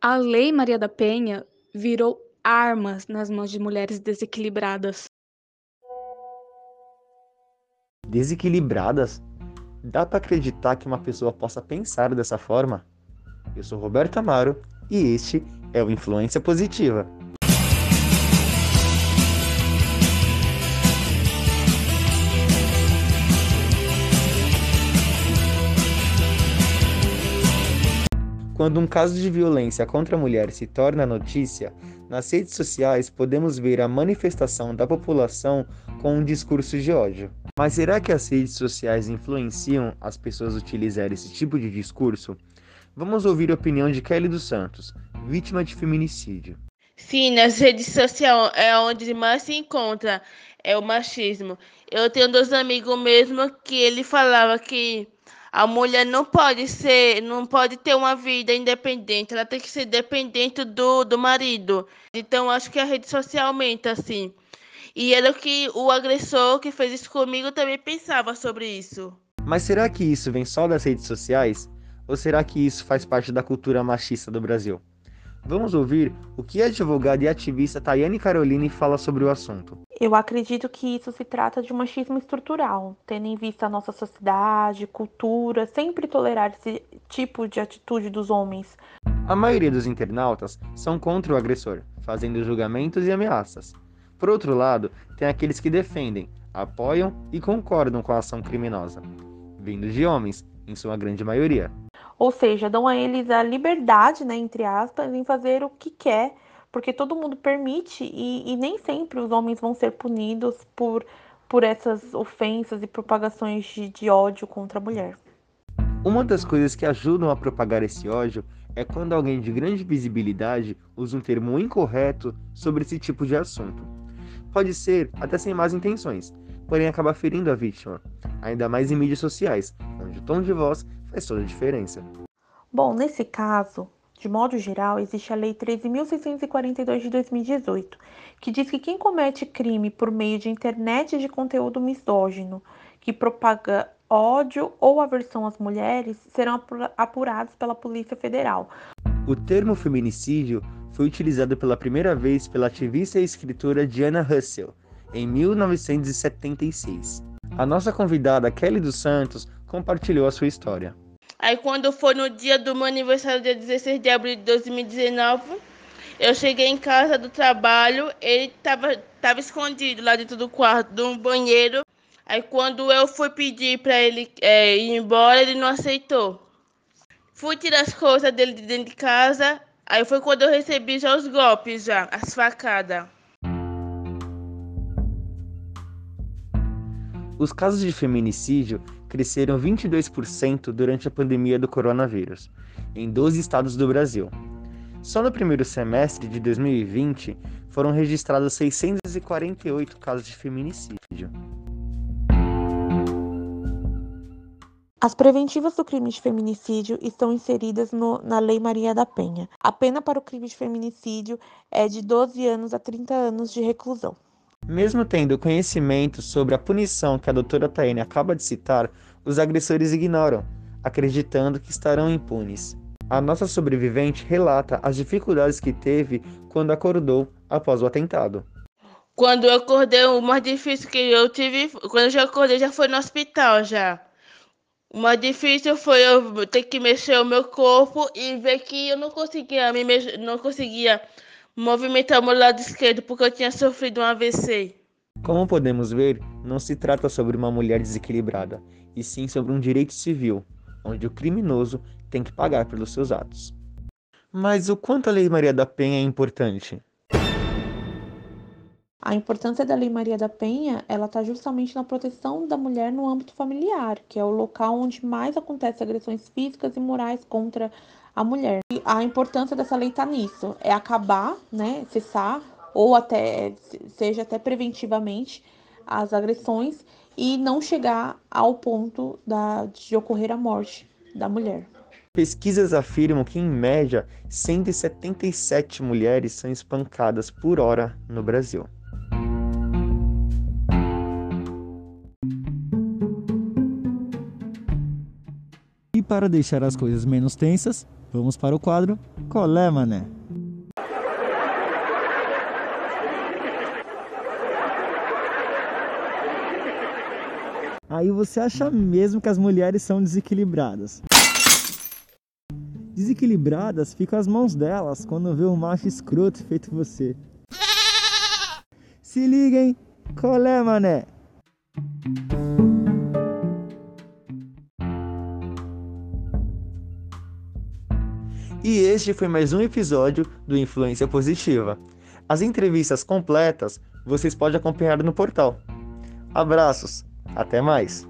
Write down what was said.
A Lei Maria da Penha virou armas nas mãos de mulheres desequilibradas. Desequilibradas? Dá para acreditar que uma pessoa possa pensar dessa forma? Eu sou Roberto Amaro e este é o Influência Positiva. Quando um caso de violência contra a mulher se torna notícia, nas redes sociais podemos ver a manifestação da população com um discurso de ódio. Mas será que as redes sociais influenciam as pessoas a utilizar esse tipo de discurso? Vamos ouvir a opinião de Kelly dos Santos, vítima de feminicídio. Sim, nas redes sociais é onde mais se encontra o machismo. Eu tenho dois amigos mesmo que ele falava que a mulher não pode ter uma vida independente, ela tem que ser dependente do marido. Então, acho que a rede social aumenta, assim. E era o que o agressor que fez isso comigo também pensava sobre isso. Mas será que isso vem só das redes sociais? Ou será que isso faz parte da cultura machista do Brasil? Vamos ouvir o que a advogada e ativista Tayane Caroline fala sobre o assunto. Eu acredito que isso se trata de um machismo estrutural, tendo em vista a nossa sociedade, cultura, sempre tolerar esse tipo de atitude dos homens. A maioria dos internautas são contra o agressor, fazendo julgamentos e ameaças. Por outro lado, tem aqueles que defendem, apoiam e concordam com a ação criminosa, vindo de homens, em sua grande maioria. Ou seja, dão a eles a liberdade, né, entre aspas, em fazer o que quer, porque todo mundo permite e nem sempre os homens vão ser punidos por essas ofensas e propagações de ódio contra a mulher. Uma das coisas que ajudam a propagar esse ódio é quando alguém de grande visibilidade usa um termo incorreto sobre esse tipo de assunto. Pode ser até sem más intenções, porém acaba ferindo a vítima, ainda mais em mídias sociais, onde o tom de voz faz toda a diferença. Bom, nesse caso, de modo geral, existe a Lei 13.642 de 2018, que diz que quem comete crime por meio de internet de conteúdo misógino, que propaga ódio ou aversão às mulheres, serão apurados pela Polícia Federal. O termo feminicídio foi utilizado pela primeira vez pela ativista e escritora Diana Russell, em 1976. A nossa convidada Kelly dos Santos compartilhou a sua história. Aí quando foi no dia do meu aniversário, dia 16 de abril de 2019, eu cheguei em casa do trabalho, ele estava escondido lá dentro do quarto, de um banheiro. Aí quando eu fui pedir para ele ir embora, ele não aceitou. Fui tirar as coisas dele de dentro de casa, aí foi quando eu recebi já os golpes, já, as facadas. Os casos de feminicídio cresceram 22% durante a pandemia do coronavírus, em 12 estados do Brasil. Só no primeiro semestre de 2020, foram registrados 648 casos de feminicídio. As preventivas do crime de feminicídio estão inseridas na Lei Maria da Penha. A pena para o crime de feminicídio é de 12 anos a 30 anos de reclusão. Mesmo tendo conhecimento sobre a punição que a doutora Tayane acaba de citar, os agressores ignoram, acreditando que estarão impunes. A nossa sobrevivente relata as dificuldades que teve quando acordou após o atentado. Quando eu acordei, o mais difícil que eu tive, quando eu já acordei, já foi no hospital já. O mais difícil foi eu ter que mexer o meu corpo e ver que eu não conseguia movimentar o meu lado esquerdo porque eu tinha sofrido um AVC. Como podemos ver, não se trata sobre uma mulher desequilibrada, e sim sobre um direito civil, onde o criminoso tem que pagar pelos seus atos. Mas o quanto a Lei Maria da Penha é importante? A importância da Lei Maria da Penha, ela está justamente na proteção da mulher no âmbito familiar, que é o local onde mais acontece agressões físicas e morais contra a mulher. E a importância dessa lei está nisso, é acabar, né, cessar, ou até, seja até preventivamente, as agressões e não chegar ao ponto de ocorrer a morte da mulher. Pesquisas afirmam que, em média, 177 mulheres são espancadas por hora no Brasil. E para deixar as coisas menos tensas, Vamos para o quadro Colé, Mané. Aí você acha mesmo que as mulheres são desequilibradas. Desequilibradas ficam as mãos delas quando vê um macho escroto feito você. Se liguem, Colé, Mané. E este foi mais um episódio do Influência Positiva. As entrevistas completas vocês podem acompanhar no portal. Abraços, até mais!